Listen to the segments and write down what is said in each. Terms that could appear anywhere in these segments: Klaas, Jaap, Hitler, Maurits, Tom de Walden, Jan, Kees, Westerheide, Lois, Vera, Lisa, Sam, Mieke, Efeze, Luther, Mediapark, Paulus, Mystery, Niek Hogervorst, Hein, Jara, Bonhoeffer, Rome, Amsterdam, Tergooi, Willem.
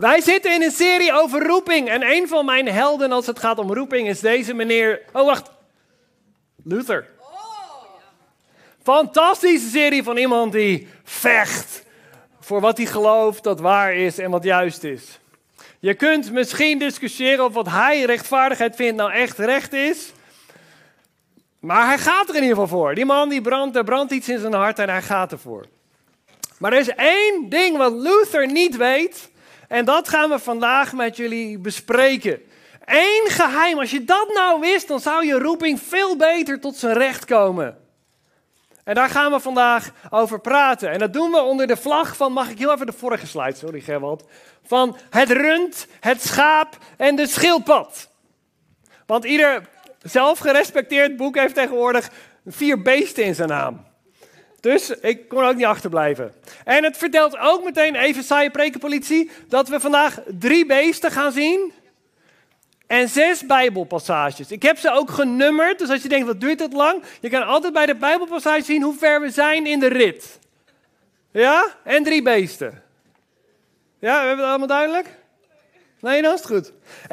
Wij zitten in een serie over roeping. En een van mijn helden als het gaat om roeping is deze meneer... Oh, wacht. Luther. Fantastische serie van iemand die vecht voor wat hij gelooft dat waar is en wat juist is. Je kunt misschien discussiëren of wat hij rechtvaardigheid vindt nou echt recht is. Maar hij gaat er in ieder geval voor. Die man die brandt, er brandt iets in zijn hart en hij gaat ervoor. Maar er is één ding wat Luther niet weet. En dat gaan we vandaag met jullie bespreken. Eén geheim. Als je dat nou wist, dan zou je roeping veel beter tot zijn recht komen. En daar gaan we vandaag over praten. En dat doen we onder de vlag van, mag ik heel even de vorige slide, sorry Gerwald. Van het rund, het schaap en de schildpad. Want ieder zelfgerespecteerd boek heeft tegenwoordig 4 beesten in zijn naam. Dus ik kon ook niet achterblijven. En het vertelt ook meteen, even saaie prekenpolitie, dat we vandaag 3 beesten gaan zien... En 6 Bijbelpassages. Ik heb ze ook genummerd, dus als je denkt, wat duurt dat lang? Je kan altijd bij de Bijbelpassage zien hoe ver we zijn in de rit. Ja? En 3 beesten. Ja, hebben we het allemaal duidelijk? Nee, dat is het goed.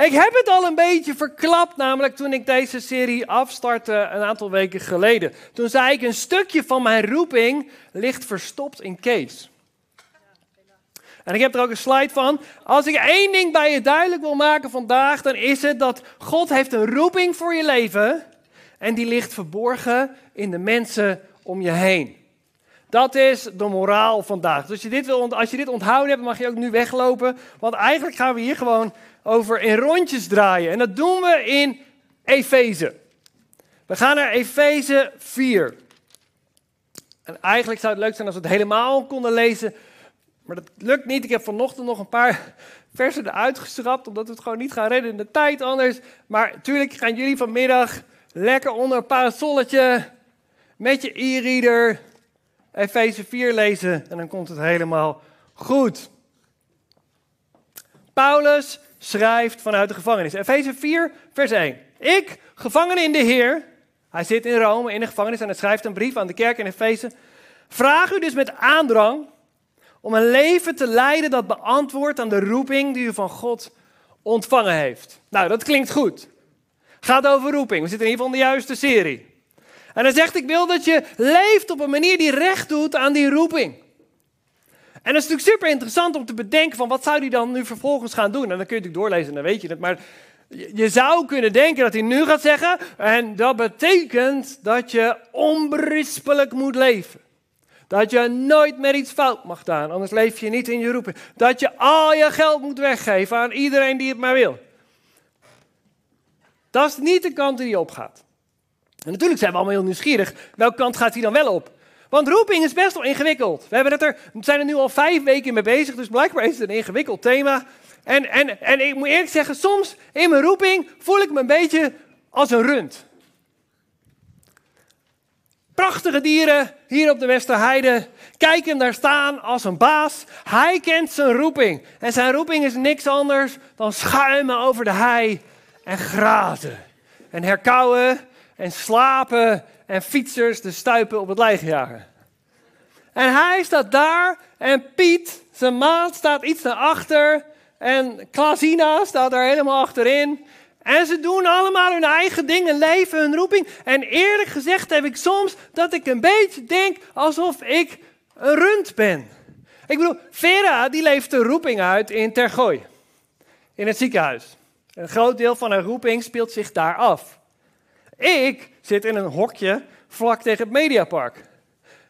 Ik heb het al een beetje verklapt, namelijk toen ik deze serie afstartte een aantal weken geleden. Toen zei ik, een stukje van mijn roeping ligt verstopt in Kees. En ik heb er ook een slide van. Als ik één ding bij je duidelijk wil maken vandaag, dan is het dat God heeft een roeping voor je leven. En die ligt verborgen in de mensen om je heen. Dat is de moraal vandaag. Dus als je dit onthouden hebt, mag je ook nu weglopen. Want eigenlijk gaan we hier gewoon over in rondjes draaien. En dat doen we in Efeze. We gaan naar Efeze 4. En eigenlijk zou het leuk zijn als we het helemaal konden lezen... Maar dat lukt niet. Ik heb vanochtend nog een paar versen eruit geschrapt, omdat we het gewoon niet gaan redden in de tijd anders. Maar natuurlijk gaan jullie vanmiddag lekker onder een parasolletje met je e-reader Efeze 4 lezen. En dan komt het helemaal goed. Paulus schrijft vanuit de gevangenis. Efeze 4, vers 1. Ik, gevangene in de Heer, hij zit in Rome in de gevangenis en hij schrijft een brief aan de kerk in Efeze. Vraag u dus met aandrang... om een leven te leiden dat beantwoordt aan de roeping die u van God ontvangen heeft. Nou, dat klinkt goed. Gaat over roeping. We zitten in ieder geval in de juiste serie. En hij zegt, ik wil dat je leeft op een manier die recht doet aan die roeping. En dat is natuurlijk super interessant om te bedenken van wat zou hij dan nu vervolgens gaan doen. En dan kun je natuurlijk doorlezen en dan weet je het. Maar je zou kunnen denken dat hij nu gaat zeggen, en dat betekent dat je onberispelijk moet leven. Dat je nooit meer iets fout mag doen, anders leef je niet in je roeping. Dat je al je geld moet weggeven aan iedereen die het maar wil. Dat is niet de kant die opgaat. En natuurlijk zijn we allemaal heel nieuwsgierig. Welke kant gaat hij dan wel op? Want roeping is best wel ingewikkeld. We zijn er nu al 5 weken mee bezig, dus blijkbaar is het een ingewikkeld thema. En ik moet eerlijk zeggen, soms in mijn roeping voel ik me een beetje als een rund. Prachtige dieren hier op de Westerheide. Kijk hem daar staan als een baas. Hij kent zijn roeping. En zijn roeping is niks anders dan schuimen over de hei en grazen. En herkauwen en slapen en fietsers de stuipen op het lijf jagen. En hij staat daar en Piet, zijn maat, staat iets naar achter. En Klaasina staat daar helemaal achterin. En ze doen allemaal hun eigen dingen, leven hun roeping. En eerlijk gezegd heb ik soms dat ik een beetje denk alsof ik een rund ben. Ik bedoel, Vera die leeft de roeping uit in Tergooi, in het ziekenhuis. Een groot deel van haar roeping speelt zich daar af. Ik zit in een hokje vlak tegen het Mediapark.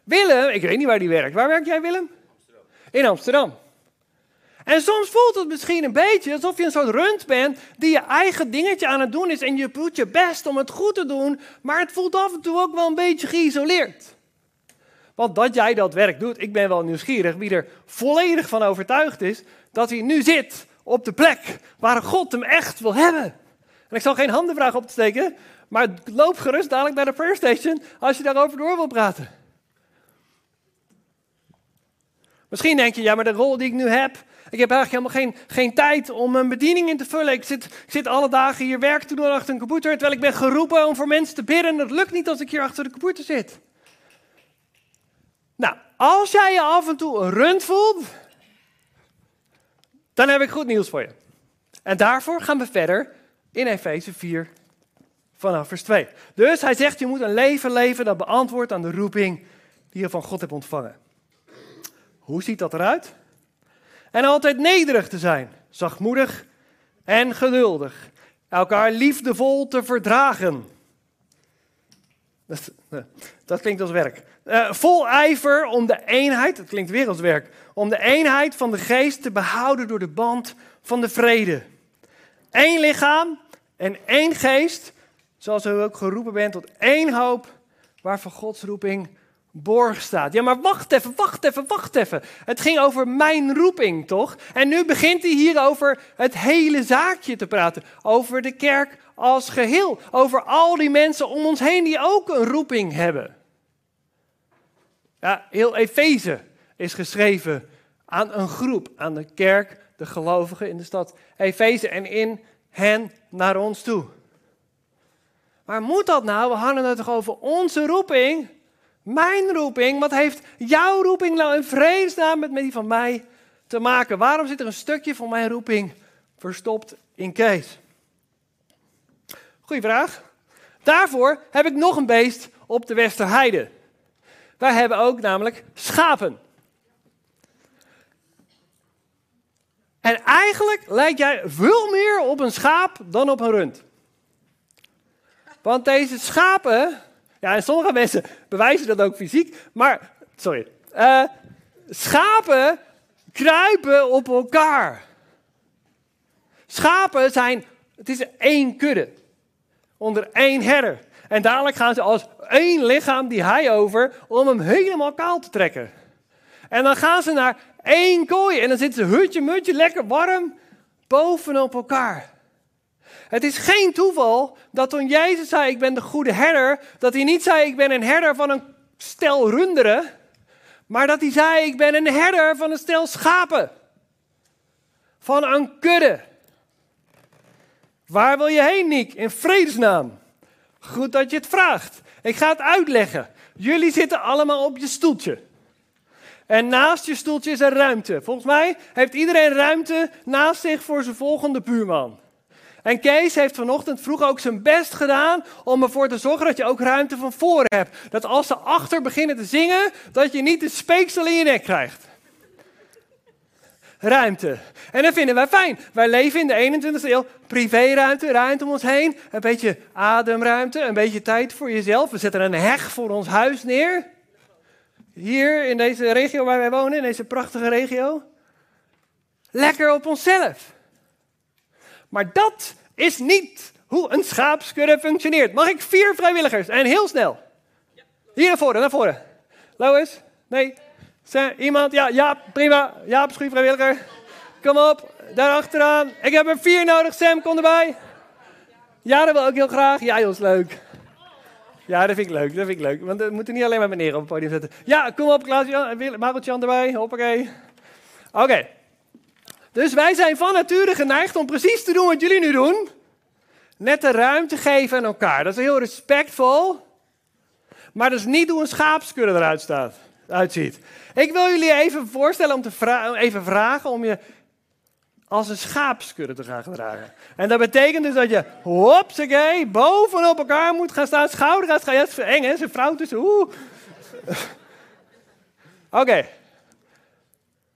Willem, ik weet niet waar die werkt. Waar werk jij, Willem? Amsterdam. In Amsterdam. En soms voelt het misschien een beetje alsof je een soort rund bent die je eigen dingetje aan het doen is. En je doet je best om het goed te doen, maar het voelt af en toe ook wel een beetje geïsoleerd. Want dat jij dat werk doet, ik ben wel nieuwsgierig wie er volledig van overtuigd is dat hij nu zit op de plek waar God hem echt wil hebben. En ik zal geen handenvraag op te steken, maar loop gerust dadelijk naar de prayer station als je daarover door wil praten. Misschien denk je, ja, maar de rol die ik nu heb... Ik heb eigenlijk helemaal geen tijd om een bediening in te vullen. Ik zit alle dagen hier werk te doen achter een computer... terwijl ik ben geroepen om voor mensen te bidden... en dat lukt niet als ik hier achter de computer zit. Nou, als jij je af en toe een rund voelt... Dan heb ik goed nieuws voor je. En daarvoor gaan we verder in Efeze 4 vanaf vers 2. Dus hij zegt, je moet een leven leven dat beantwoordt aan de roeping die je van God hebt ontvangen. Hoe ziet dat eruit? En altijd nederig te zijn, zachtmoedig en geduldig. Elkaar liefdevol te verdragen. Dat klinkt als werk. Vol ijver om de eenheid, dat klinkt weer als werk, om de eenheid van de geest te behouden door de band van de vrede. Eén lichaam en één geest, zoals u ook geroepen bent, tot één hoop waarvan Gods roeping borg staat. Ja, maar wacht even. Het ging over mijn roeping, toch? En nu begint hij hier over het hele zaakje te praten. Over de kerk als geheel. Over al die mensen om ons heen die ook een roeping hebben. Ja, heel Efeze is geschreven aan een groep, aan de kerk, de gelovigen in de stad Efeze en in hen naar ons toe. Maar moet dat nou? We hadden het toch over onze roeping? Mijn roeping, wat heeft jouw roeping nou in vredesnaam met die van mij te maken? Waarom zit er een stukje van mijn roeping verstopt in Kees? Goeie vraag. Daarvoor heb ik nog een beest op de Westerheide. Wij hebben ook namelijk schapen. En eigenlijk lijkt jij veel meer op een schaap dan op een rund. Want deze schapen... Ja, en sommige mensen bewijzen dat ook fysiek, maar, schapen kruipen op elkaar. Schapen zijn, het is één kudde, onder één herder. En dadelijk gaan ze als één lichaam die hij over, om hem helemaal kaal te trekken. En dan gaan ze naar één kooi en dan zitten ze hutje-mutje, lekker warm, bovenop elkaar. Het is geen toeval dat toen Jezus zei, ik ben de goede herder, dat hij niet zei, ik ben een herder van een stel runderen, maar dat hij zei, ik ben een herder van een stel schapen. Van een kudde. Waar wil je heen, Niek? In vredesnaam. Goed dat je het vraagt. Ik ga het uitleggen. Jullie zitten allemaal op je stoeltje. En naast je stoeltje is er ruimte. Volgens mij heeft iedereen ruimte naast zich voor zijn volgende buurman. En Kees heeft vanochtend vroeg ook zijn best gedaan om ervoor te zorgen dat je ook ruimte van voren hebt. Dat als ze achter beginnen te zingen, dat je niet de speeksel in je nek krijgt. Ruimte. En dat vinden wij fijn. Wij leven in de 21e eeuw. Privéruimte, ruimte om ons heen. Een beetje ademruimte, een beetje tijd voor jezelf. We zetten een heg voor ons huis neer. Hier in deze regio waar wij wonen, in deze prachtige regio. Lekker op onszelf. Maar dat is niet hoe een schaapskudde functioneert. Mag ik 4 vrijwilligers? En heel snel. Hier naar voren, naar voren. Lois? Nee? Iemand? Ja, Jaap, prima. Jaap, schuur vrijwilliger. Kom op, daar achteraan. Ik heb 4 nodig. Sam, kom erbij. Jara wil ook heel graag. Ja, joh, is leuk. Ja, dat vind ik leuk. Want we moeten niet alleen maar meneer op het podium zetten. Ja, kom op, Klaas, Maurits, Jan erbij. Hoppakee. Oké. Dus wij zijn van nature geneigd om precies te doen wat jullie nu doen. Net de ruimte geven aan elkaar. Dat is heel respectvol. Maar dat is niet hoe een schaapskudde eruit uitziet. Ik wil jullie even voorstellen om te vragen om je als een schaapskudde te gaan gedragen. En dat betekent dus dat je, hopsakee, bovenop elkaar moet gaan staan. Schouder gaat gaan. Ja, dat is eng, hè? Zijn vrouw tussen. Oké.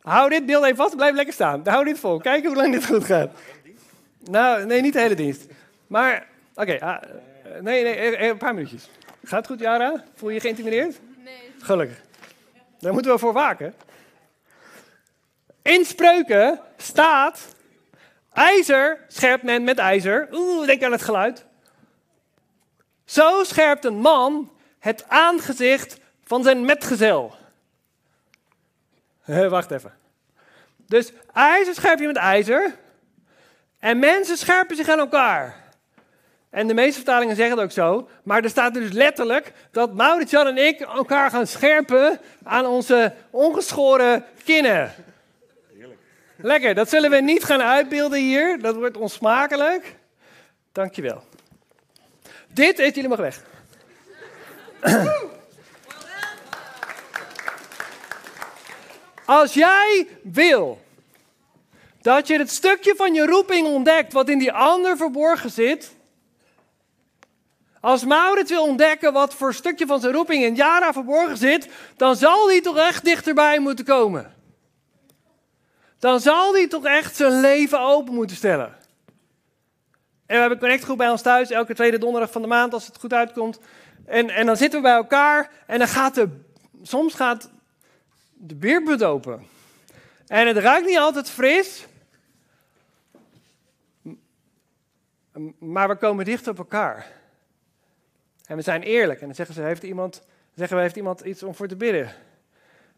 Hou dit beeld even vast, blijf lekker staan. Hou dit vol, kijk hoe lang dit goed gaat. Nou, nee, niet de hele dienst. Maar, een paar minuutjes. Gaat het goed, Jara? Voel je je geïntimideerd? Nee. Gelukkig. Daar moeten we voor waken. In Spreuken staat, ijzer scherpt men met ijzer. Denk aan het geluid. Zo scherpt een man het aangezicht van zijn metgezel. Wacht even. Dus ijzer scherp je met ijzer. En mensen scherpen zich aan elkaar. En de meeste vertalingen zeggen het ook zo. Maar er staat dus letterlijk dat Maurits, Jan en ik elkaar gaan scherpen aan onze ongeschoren kinnen. Heerlijk. Lekker, dat zullen we niet gaan uitbeelden hier. Dat wordt onsmakelijk. Dankjewel. Dit is, jullie mag weg. Als jij wil Dat je het stukje van je roeping ontdekt wat in die ander verborgen zit. Als Maurits wil ontdekken wat voor stukje van zijn roeping in Jara verborgen zit, dan zal hij toch echt dichterbij moeten komen. Dan zal hij toch echt zijn leven open moeten stellen. En we hebben een connectgroep bij ons thuis, elke tweede donderdag van de maand als het goed uitkomt. En dan zitten we bij elkaar en dan soms gaat de bierput open. En het ruikt niet altijd fris. Maar we komen dicht op elkaar. En we zijn eerlijk. En dan zeggen ze, heeft iemand iets om voor te bidden?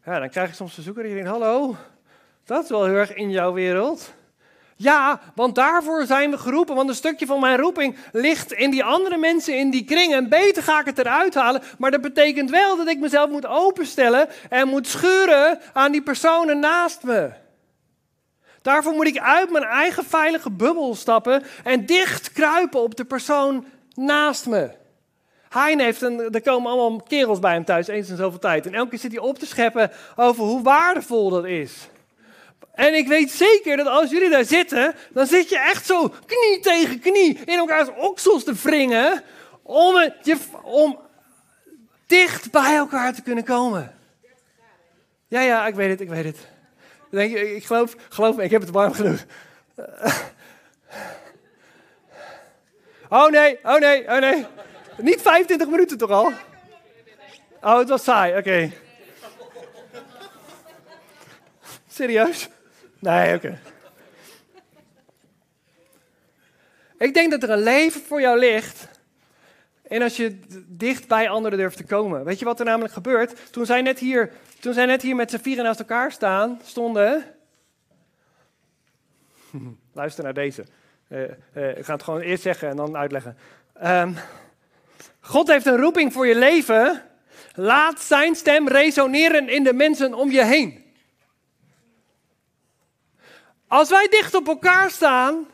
Ja, dan krijg je soms verzoeken dat je denkt, hallo, dat is wel heel erg in jouw wereld. Ja, want daarvoor zijn we geroepen. Want een stukje van mijn roeping ligt in die andere mensen in die kring. En beter ga ik het eruit halen. Maar dat betekent wel dat ik mezelf moet openstellen en moet schuren aan die personen naast me. Daarvoor moet ik uit mijn eigen veilige bubbel stappen en dicht kruipen op de persoon naast me. Hein er komen allemaal kerels bij hem thuis, eens in zoveel tijd. En elke keer zit hij op te scheppen over hoe waardevol dat is. En ik weet zeker dat als jullie daar zitten, dan zit je echt zo knie tegen knie in elkaars oksels te wringen om dicht bij elkaar te kunnen komen. Ja, ik weet het. Ik geloof me, ik heb het warm genoeg. Oh nee. Niet 25 minuten toch al? Oh, het was saai, oké. Serieus? Nee, oké. Ik denk dat er een leven voor jou ligt. En als je dicht bij anderen durft te komen. Weet je wat er namelijk gebeurt? Toen zij net hier met z'n vieren naast elkaar stonden. Luister naar deze. Ik ga het gewoon eerst zeggen en dan uitleggen. God heeft een roeping voor je leven. Laat zijn stem resoneren in de mensen om je heen. Als wij dicht op elkaar staan,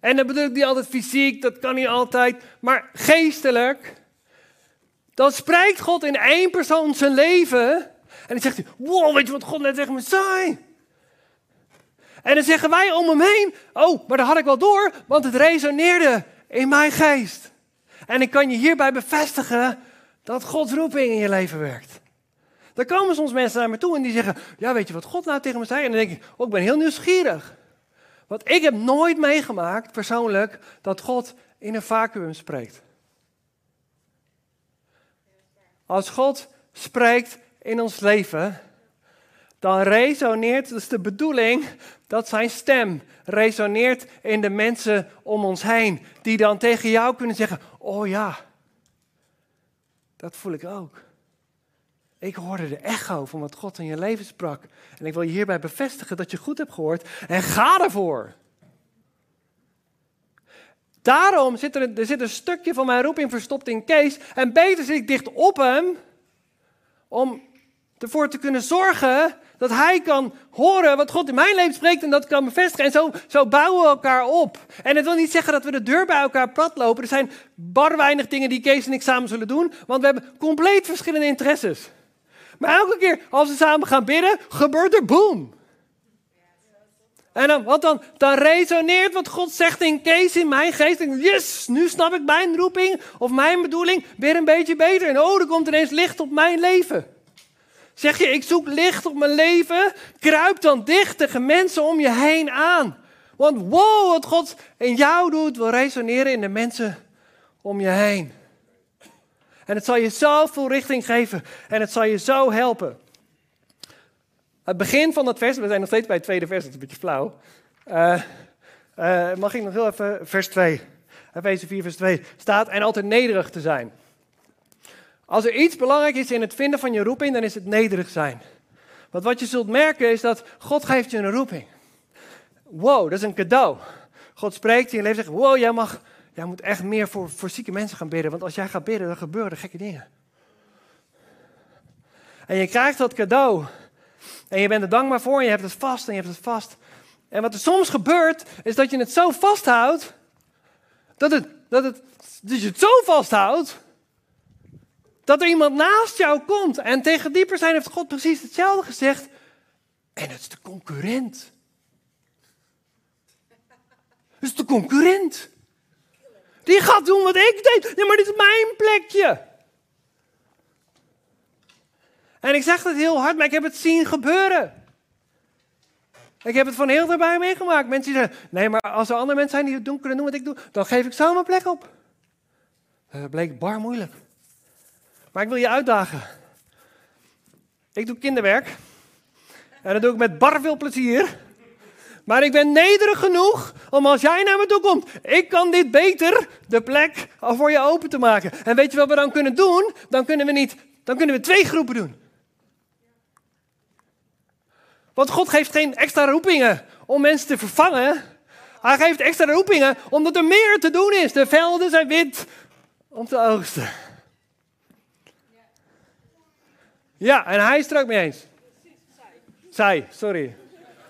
en dat bedoel ik niet altijd fysiek, dat kan niet altijd, maar geestelijk, dan spreekt God in één persoon zijn leven. En dan zegt hij, wow, weet je wat God net tegen me zei? En dan zeggen wij om hem heen, oh, maar dat had ik wel door, want het resoneerde in mijn geest. En ik kan je hierbij bevestigen dat Gods roeping in je leven werkt. Dan komen soms mensen naar me toe en die zeggen, ja, weet je wat God nou tegen me zei? En dan denk ik, oh, ik ben heel nieuwsgierig. Want ik heb nooit meegemaakt, persoonlijk, dat God in een vacuüm spreekt. Als God spreekt in ons leven, dan resoneert, dat is de bedoeling, dat zijn stem resoneert in de mensen om ons heen. Die dan tegen jou kunnen zeggen, oh ja, dat voel ik ook. Ik hoorde de echo van wat God in je leven sprak. En ik wil je hierbij bevestigen dat je goed hebt gehoord. En ga ervoor. Daarom zit er een stukje van mijn roeping verstopt in Kees. En beter zit ik dicht op hem. Om ervoor te kunnen zorgen dat hij kan horen wat God in mijn leven spreekt. En dat kan bevestigen. En zo bouwen we elkaar op. En dat wil niet zeggen dat we de deur bij elkaar plat lopen. Er zijn bar weinig dingen die Kees en ik samen zullen doen. Want we hebben compleet verschillende interesses. Maar elke keer als we samen gaan bidden, gebeurt er boom. En dan resoneert wat God zegt in Kees, in mijn geest. En yes, nu snap ik mijn roeping of mijn bedoeling weer een beetje beter. En oh, er komt ineens licht op mijn leven. Zeg je, ik zoek licht op mijn leven. Kruip dan dicht tegen mensen om je heen aan. Want wow, wat God in jou doet, wil resoneren in de mensen om je heen. En het zal je zoveel richting geven. En het zal je zo helpen. Het begin van dat vers, we zijn nog steeds bij het tweede vers, dat is een beetje flauw. Mag ik nog heel even vers 2. Efeze 4 vers 2 staat, en altijd nederig te zijn. Als er iets belangrijk is in het vinden van je roeping, dan is het nederig zijn. Want wat je zult merken is dat God geeft je een roeping. Wow, dat is een cadeau. God spreekt in je leven en zegt, wow, jij moet echt meer voor zieke mensen gaan bidden. Want als jij gaat bidden, dan gebeuren er gekke dingen. En je krijgt dat cadeau. En je bent er dankbaar voor en je hebt het vast en je hebt het vast. En wat er soms gebeurt, is dat je het zo vasthoudt, dat je het zo vasthoudt, dat er iemand naast jou komt. En tegen die persoon heeft God precies hetzelfde gezegd. En het is de concurrent. concurrent. Die gaat doen wat ik deed. Ja, maar dit is mijn plekje. En ik zeg dat heel hard, maar ik heb het zien gebeuren. Ik heb het van heel dichtbij meegemaakt. Mensen die zeggen, nee, maar als er andere mensen zijn die het doen, kunnen doen wat ik doe, dan geef ik zo mijn plek op. Dat bleek bar moeilijk. Maar ik wil je uitdagen. Ik doe kinderwerk. En dat doe ik met bar veel plezier. Maar ik ben nederig genoeg om als jij naar me toe komt, ik kan dit beter, de plek voor je open te maken. En weet je wat we dan kunnen doen? Dan kunnen we 2 groepen doen. Want God geeft geen extra roepingen om mensen te vervangen. Hij geeft extra roepingen omdat er meer te doen is. De velden zijn wit om te oogsten. Ja, en hij is er ook mee eens. Zij, sorry.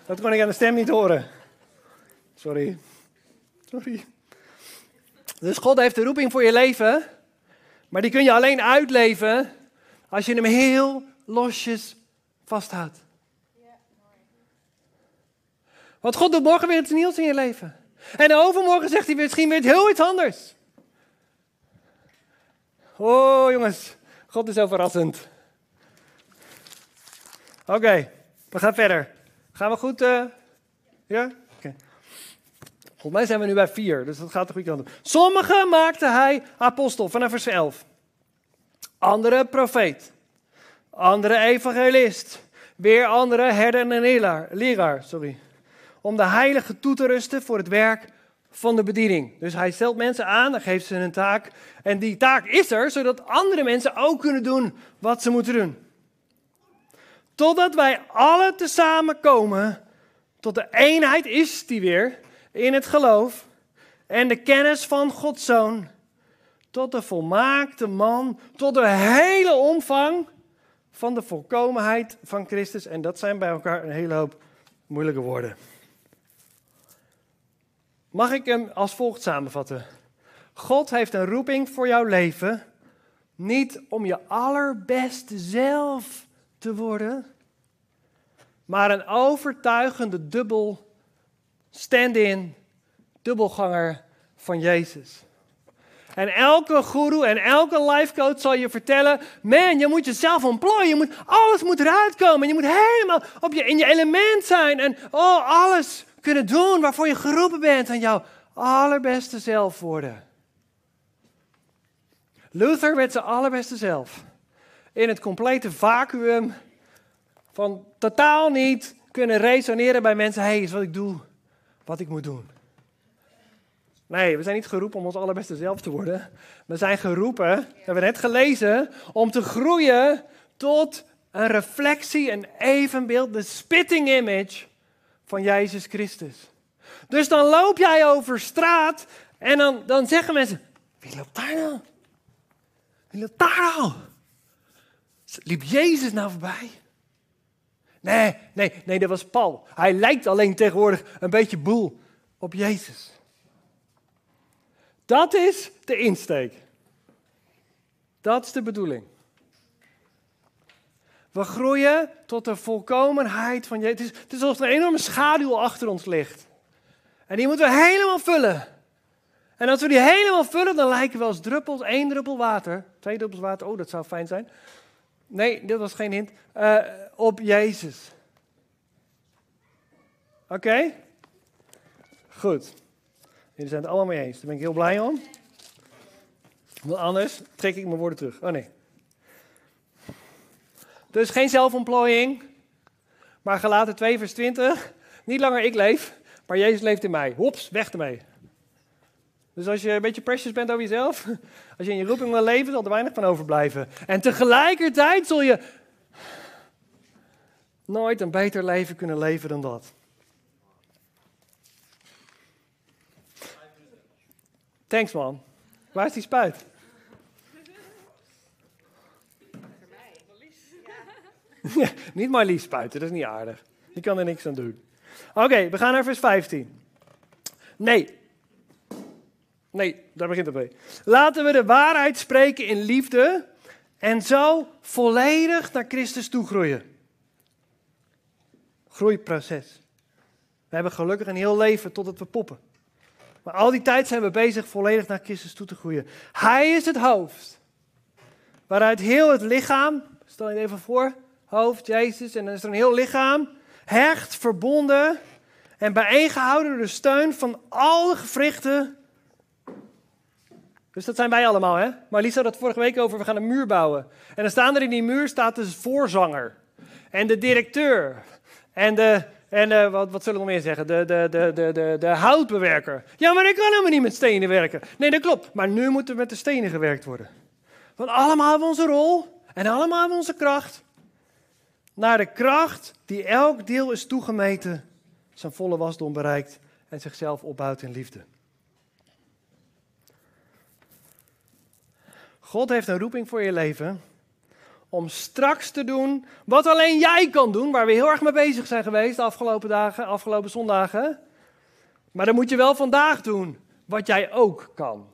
Dat kon ik aan de stem niet horen. Sorry. Dus God heeft de roeping voor je leven. Maar die kun je alleen uitleven als je hem heel losjes vasthoudt. Want God doet morgen weer iets nieuws in je leven. En overmorgen zegt hij misschien weer heel iets anders. Oh jongens, God is zo verrassend. Oké, we gaan verder. Gaan we goed? Ja? Okay. Volgens mij zijn we nu bij 4, dus dat gaat de goede kant op. Sommigen maakte hij apostel, vanaf vers 11. Anderen profeet. Anderen evangelist. Weer anderen herder en leraar. Om de heiligen toe te rusten voor het werk van de bediening. Dus hij stelt mensen aan, dan geeft ze een taak. En die taak is er, zodat andere mensen ook kunnen doen wat ze moeten doen. Totdat wij alle tezamen komen tot de eenheid is die weer in het geloof en de kennis van Gods Zoon. Tot de volmaakte man, tot de hele omvang van de volkomenheid van Christus. En dat zijn bij elkaar een hele hoop moeilijke woorden. Mag ik hem als volgt samenvatten? God heeft een roeping voor jouw leven, niet om je allerbeste zelf te worden, maar een overtuigende dubbel stand-in, dubbelganger van Jezus. En elke goeroe en elke lifecoach zal je vertellen, man, je moet jezelf ontplooien, alles moet eruit komen, je moet helemaal in je element zijn en alles kunnen doen waarvoor je geroepen bent en jouw allerbeste zelf worden. Luther werd zijn allerbeste zelf. In het complete vacuüm van totaal niet kunnen resoneren bij mensen. Hé, is wat ik doe, wat ik moet doen. Nee, we zijn niet geroepen om ons allerbeste zelf te worden. We zijn geroepen, hebben we net gelezen, om te groeien tot een reflectie, een evenbeeld, de spitting image van Jezus Christus. Dus dan loop jij over straat en dan zeggen mensen, wie loopt daar nou? Wie loopt daar nou? Liep Jezus nou voorbij? Nee, dat was Paul. Hij lijkt alleen tegenwoordig een beetje boel op Jezus. Dat is de insteek. Dat is de bedoeling. We groeien tot de volkomenheid van Jezus. Het is alsof er een enorme schaduw achter ons ligt. En die moeten we helemaal vullen. En als we die helemaal vullen, dan lijken we als druppels, 1 druppel water. 2 druppels water, oh dat zou fijn zijn. Nee, dit was geen hint. Op Jezus. Oké? Goed. Jullie zijn het allemaal mee eens. Daar ben ik heel blij om. Want anders trek ik mijn woorden terug. Oh nee. Dus geen zelfontplooiing. Maar Galaten 2 vers 20. Niet langer ik leef, maar Jezus leeft in mij. Hops, weg ermee. Dus als je een beetje precious bent over jezelf, als je in je roeping wil leven, zal er weinig van overblijven. En tegelijkertijd zul je nooit een beter leven kunnen leven dan dat. Thanks man. Waar is die spuit? Ja, niet maar lief spuiten, dat is niet aardig. Je kan er niks aan doen. Oké, we gaan naar vers 15. Nee, daar begint het mee. Laten we de waarheid spreken in liefde en zo volledig naar Christus toe groeien. Groeiproces. We hebben gelukkig een heel leven totdat we poppen. Maar al die tijd zijn we bezig volledig naar Christus toe te groeien. Hij is het hoofd. Waaruit heel het lichaam, stel je even voor, hoofd, Jezus, en dan is er een heel lichaam, hecht, verbonden en bijeengehouden door de steun van alle gewrichten. Dus dat zijn wij allemaal, hè? Maar Lisa had het vorige week over, we gaan een muur bouwen. En dan staan er in die muur, staat de voorzanger en de directeur en wat zullen we nog meer zeggen? De houtbewerker. Ja, maar ik kan helemaal niet met stenen werken. Nee, dat klopt. Maar nu moet er met de stenen gewerkt worden. Want allemaal hebben we onze rol en allemaal hebben we onze kracht. Naar de kracht die elk deel is toegemeten, zijn volle wasdom bereikt en zichzelf opbouwt in liefde. God heeft een roeping voor je leven om straks te doen wat alleen jij kan doen, waar we heel erg mee bezig zijn geweest de afgelopen dagen, afgelopen zondagen. Maar dan moet je wel vandaag doen wat jij ook kan.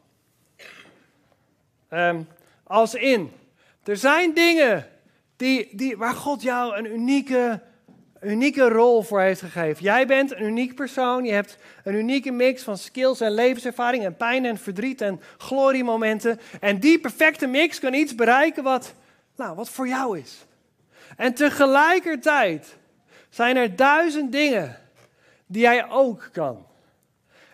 Als in, er zijn dingen waar God jou een unieke rol voor heeft gegeven. Jij bent een uniek persoon, je hebt een unieke mix van skills en levenservaring en pijn en verdriet en gloriemomenten. En die perfecte mix kan iets bereiken wat voor jou is. En tegelijkertijd zijn er 1000 dingen die jij ook kan.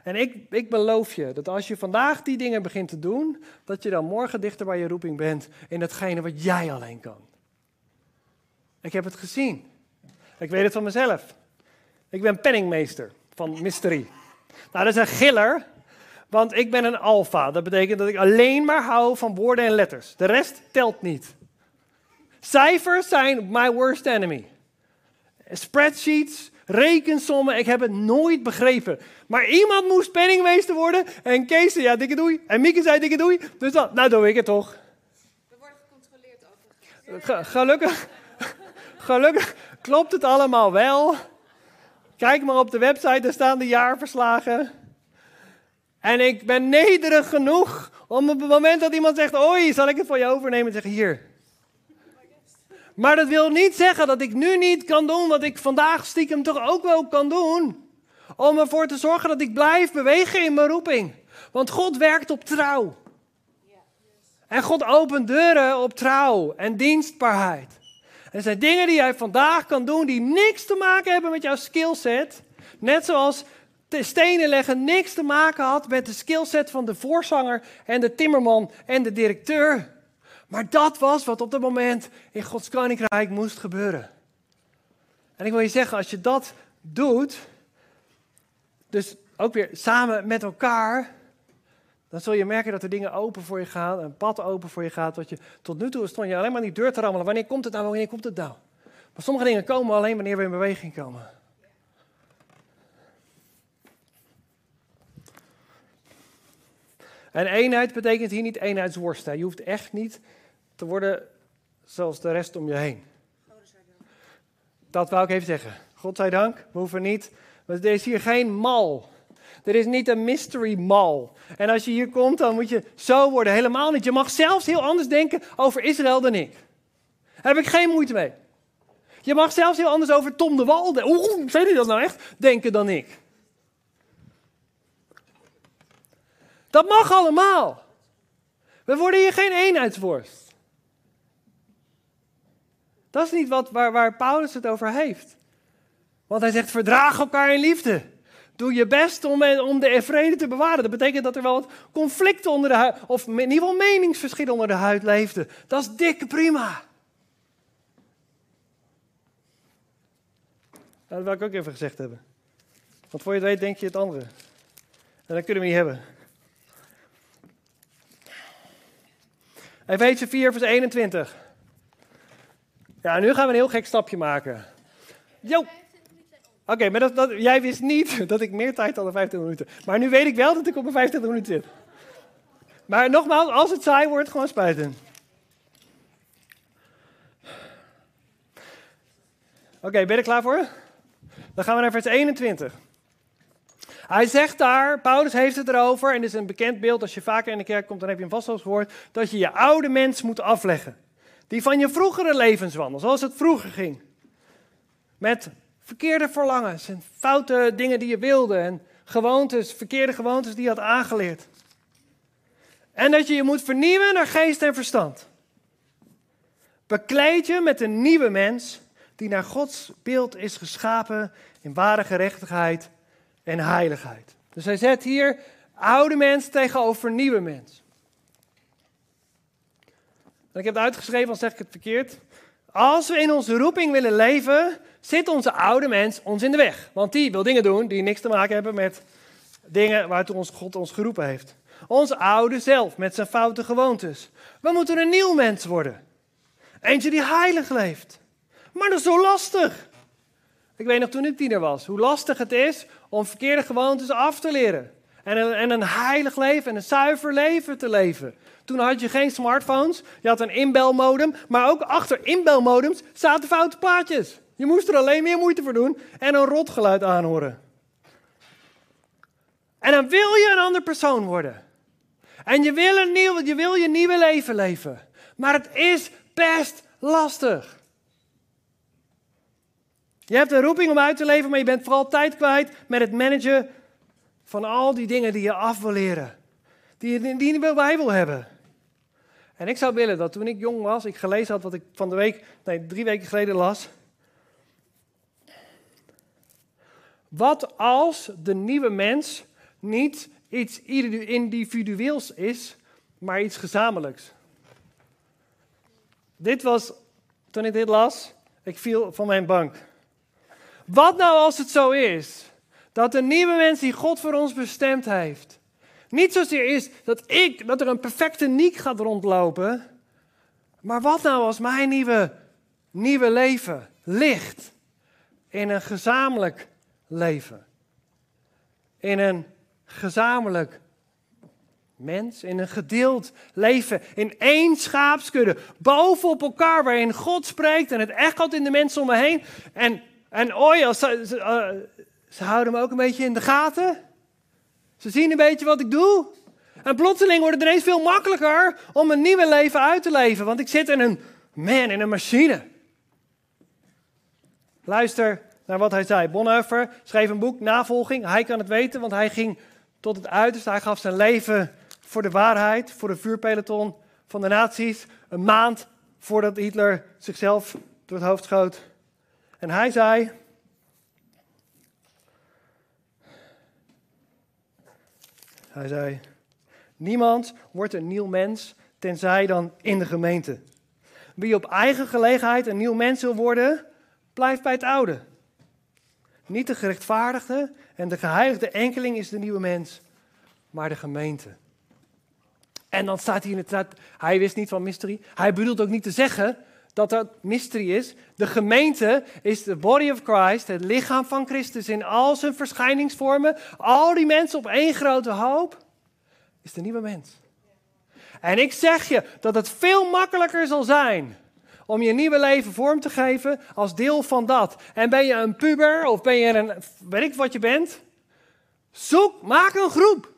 En ik beloof je dat als je vandaag die dingen begint te doen, dat je dan morgen dichter bij je roeping bent in datgene wat jij alleen kan. Ik heb het gezien. Ik weet het van mezelf. Ik ben penningmeester van Mystery. Nou, dat is een giller, want ik ben een alfa. Dat betekent dat ik alleen maar hou van woorden en letters. De rest telt niet. Cijfers zijn my worst enemy. Spreadsheets, rekensommen, ik heb het nooit begrepen. Maar iemand moest penningmeester worden en Kees zei ja, dikke doei. En Mieke zei dikke doei. Dus dan, nou doe ik het toch. We worden gecontroleerd ook. Gelukkig klopt het allemaal wel. Kijk maar op de website, daar staan de jaarverslagen. En ik ben nederig genoeg om op het moment dat iemand zegt, oei, zal ik het voor je overnemen en zeggen, hier. Maar dat wil niet zeggen dat ik nu niet kan doen wat ik vandaag stiekem toch ook wel kan doen. Om ervoor te zorgen dat ik blijf bewegen in mijn roeping. Want God werkt op trouw. En God opent deuren op trouw en dienstbaarheid. Er zijn dingen die jij vandaag kan doen die niks te maken hebben met jouw skillset. Net zoals stenen leggen niks te maken had met de skillset van de voorzanger en de timmerman en de directeur. Maar dat was wat op dat moment in Gods koninkrijk moest gebeuren. En ik wil je zeggen, als je dat doet, dus ook weer samen met elkaar, dan zul je merken dat er dingen open voor je gaan, een pad open voor je gaat. Wat je tot nu toe stond je alleen maar in die deur te rammelen. Wanneer komt het nou? Wanneer komt het nou? Maar sommige dingen komen alleen wanneer we in beweging komen. En eenheid betekent hier niet eenheidsworst. Hè. Je hoeft echt niet te worden zoals de rest om je heen. Dat wou ik even zeggen. Godzijdank, we hoeven niet. Want er is hier geen mal. Er is niet een mystery mal. En als je hier komt, dan moet je zo worden. Helemaal niet. Je mag zelfs heel anders denken over Israël dan ik. Daar heb ik geen moeite mee. Je mag zelfs heel anders over Tom de Walden. Oeh, zei hij dat nou echt? Denken dan ik. Dat mag allemaal. We worden hier geen eenheidsworst. Dat is niet waar Paulus het over heeft. Want hij zegt, verdraag elkaar in liefde. Doe je best om de vrede te bewaren. Dat betekent dat er wel wat conflicten onder de huid, of in ieder geval meningsverschillen onder de huid leefden. Dat is dikke prima. Dat wil ik ook even gezegd hebben. Want voor je het weet denk je het andere. En dat kunnen we niet hebben. Efeze 4 vers 21. Ja, nu gaan we een heel gek stapje maken. Jo. Oké, maar jij wist niet dat ik meer tijd had dan 25 minuten. Maar nu weet ik wel dat ik op mijn 25 minuten zit. Maar nogmaals, als het saai wordt, gewoon spuiten. Oké, ben je er klaar voor? Dan gaan we naar vers 21. Hij zegt daar, Paulus heeft het erover, en dit is een bekend beeld, als je vaker in de kerk komt, dan heb je hem vast wel eens gehoord, dat je je oude mens moet afleggen. Die van je vroegere levenswandel, zoals het vroeger ging. Met verkeerde verlangens en foute dingen die je wilde en gewoontes, verkeerde gewoontes die je had aangeleerd. En dat je je moet vernieuwen naar geest en verstand. Bekleed je met een nieuwe mens die naar Gods beeld is geschapen in ware gerechtigheid en heiligheid. Dus hij zet hier oude mens tegenover nieuwe mens. En ik heb het uitgeschreven, al zeg ik het verkeerd. Als we in onze roeping willen leven, zit onze oude mens ons in de weg. Want die wil dingen doen die niks te maken hebben met dingen waartoe God ons geroepen heeft. Ons oude zelf met zijn foute gewoontes. We moeten een nieuw mens worden. Eentje die heilig leeft. Maar dat is zo lastig. Ik weet nog toen ik tiener was, hoe lastig het is om verkeerde gewoontes af te leren. En een heilig leven en een zuiver leven te leven. Toen had je geen smartphones, je had een inbelmodem. Maar ook achter inbelmodems zaten foute plaatjes. Je moest er alleen meer moeite voor doen en een rotgeluid aanhoren. En dan wil je een ander persoon worden. En je wil je nieuwe leven leven. Maar het is best lastig. Je hebt een roeping om uit te leven, maar je bent vooral tijd kwijt met het managen van al die dingen die je af wil leren. Die je bij wil hebben. En ik zou willen dat toen ik jong was, ik gelezen had wat ik van de week, 3 weken geleden las. Wat als de nieuwe mens niet iets individueels is, maar iets gezamenlijks? Dit was, toen ik dit las, ik viel van mijn bank. Wat nou als het zo is, dat de nieuwe mens die God voor ons bestemd heeft, niet zozeer is dat er een perfecte Niek gaat rondlopen, maar wat nou als mijn nieuwe leven ligt in een gezamenlijk leven. In een gezamenlijk mens, in een gedeeld leven, in één schaapskudde, bovenop elkaar, waarin God spreekt en het echoot in de mensen om me heen. En ze houden me ook een beetje in de gaten. Ze zien een beetje wat ik doe. En plotseling wordt het ineens veel makkelijker om een nieuwe leven uit te leven, want ik zit in een machine. Luister naar wat hij zei. Bonhoeffer schreef een boek, Navolging. Hij kan het weten, want hij ging tot het uiterste. Hij gaf zijn leven voor de waarheid, voor de vuurpeloton van de nazi's. Een maand voordat Hitler zichzelf door het hoofd schoot. En hij zei: niemand wordt een nieuw mens, tenzij dan in de gemeente. Wie op eigen gelegenheid een nieuw mens wil worden, blijft bij het oude. Niet de gerechtvaardigde en de geheiligde enkeling is de nieuwe mens, maar de gemeente. En dan staat hier inderdaad, hij wist niet van mystery. Hij bedoelt ook niet te zeggen dat mystery is. De gemeente is de body of Christ, het lichaam van Christus in al zijn verschijningsvormen. Al die mensen op één grote hoop is de nieuwe mens. En ik zeg je dat het veel makkelijker zal zijn om je nieuwe leven vorm te geven als deel van dat. En ben je een puber of ben je weet ik wat je bent? Maak een groep.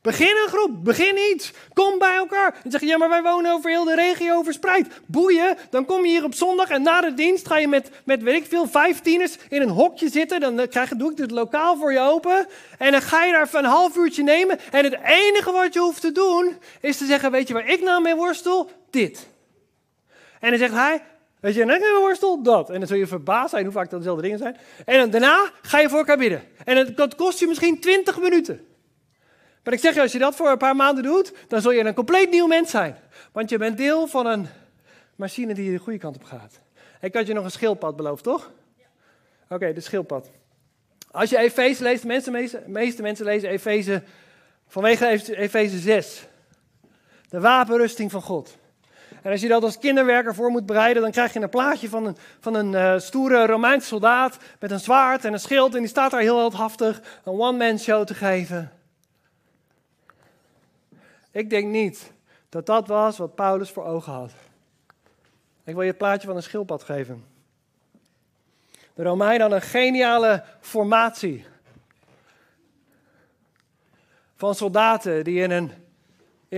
Begin een groep, begin iets. Kom bij elkaar. En zeg je, ja, maar wij wonen over heel de regio verspreid. Boeien, dan kom je hier op zondag en na de dienst ga je met weet ik veel, 5 tieners in een hokje zitten. Dan doe ik dit lokaal voor je open. En dan ga je daar een half uurtje nemen. En het enige wat je hoeft te doen, is te zeggen, weet je waar ik nou mee worstel? Dit. En dan zegt hij, weet je, net worstel, dat. En dan zul je verbaasd zijn hoe vaak dat dezelfde dingen zijn. En dan, daarna ga je voor elkaar bidden. En dat kost je misschien 20 minuten. Maar ik zeg je, als je dat voor een paar maanden doet, dan zul je een compleet nieuw mens zijn. Want je bent deel van een machine die de goede kant op gaat. Ik had je nog een schildpad beloofd, toch? Ja. Oké, de schildpad. Als je Efeze leest, de meeste mensen lezen Efeze vanwege Efeze 6. De wapenrusting van God. En als je dat als kinderwerker voor moet bereiden, dan krijg je een plaatje van een stoere Romeinse soldaat met een zwaard en een schild. En die staat daar heel heldhaftig een one-man show te geven. Ik denk niet dat dat was wat Paulus voor ogen had. Ik wil je het plaatje van een schildpad geven. De Romeinen hadden een geniale formatie van soldaten die in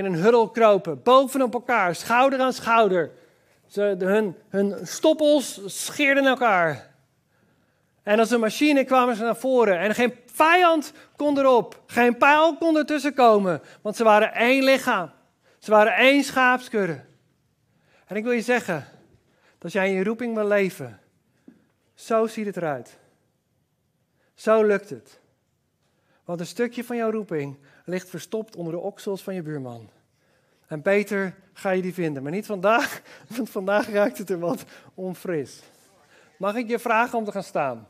een huddel kropen, bovenop elkaar, schouder aan schouder. Hun stoppels scheerden elkaar. En als een machine kwamen ze naar voren en geen vijand kon erop. Geen pijl kon ertussen komen. Want ze waren één lichaam. Ze waren één schaapskudde. En ik wil je zeggen, dat jij in je roeping wil leven. Zo ziet het eruit. Zo lukt het. Want een stukje van jouw roeping ligt verstopt onder de oksels van je buurman. En beter ga je die vinden. Maar niet vandaag, want vandaag raakt het er wat onfris. Mag ik je vragen om te gaan staan?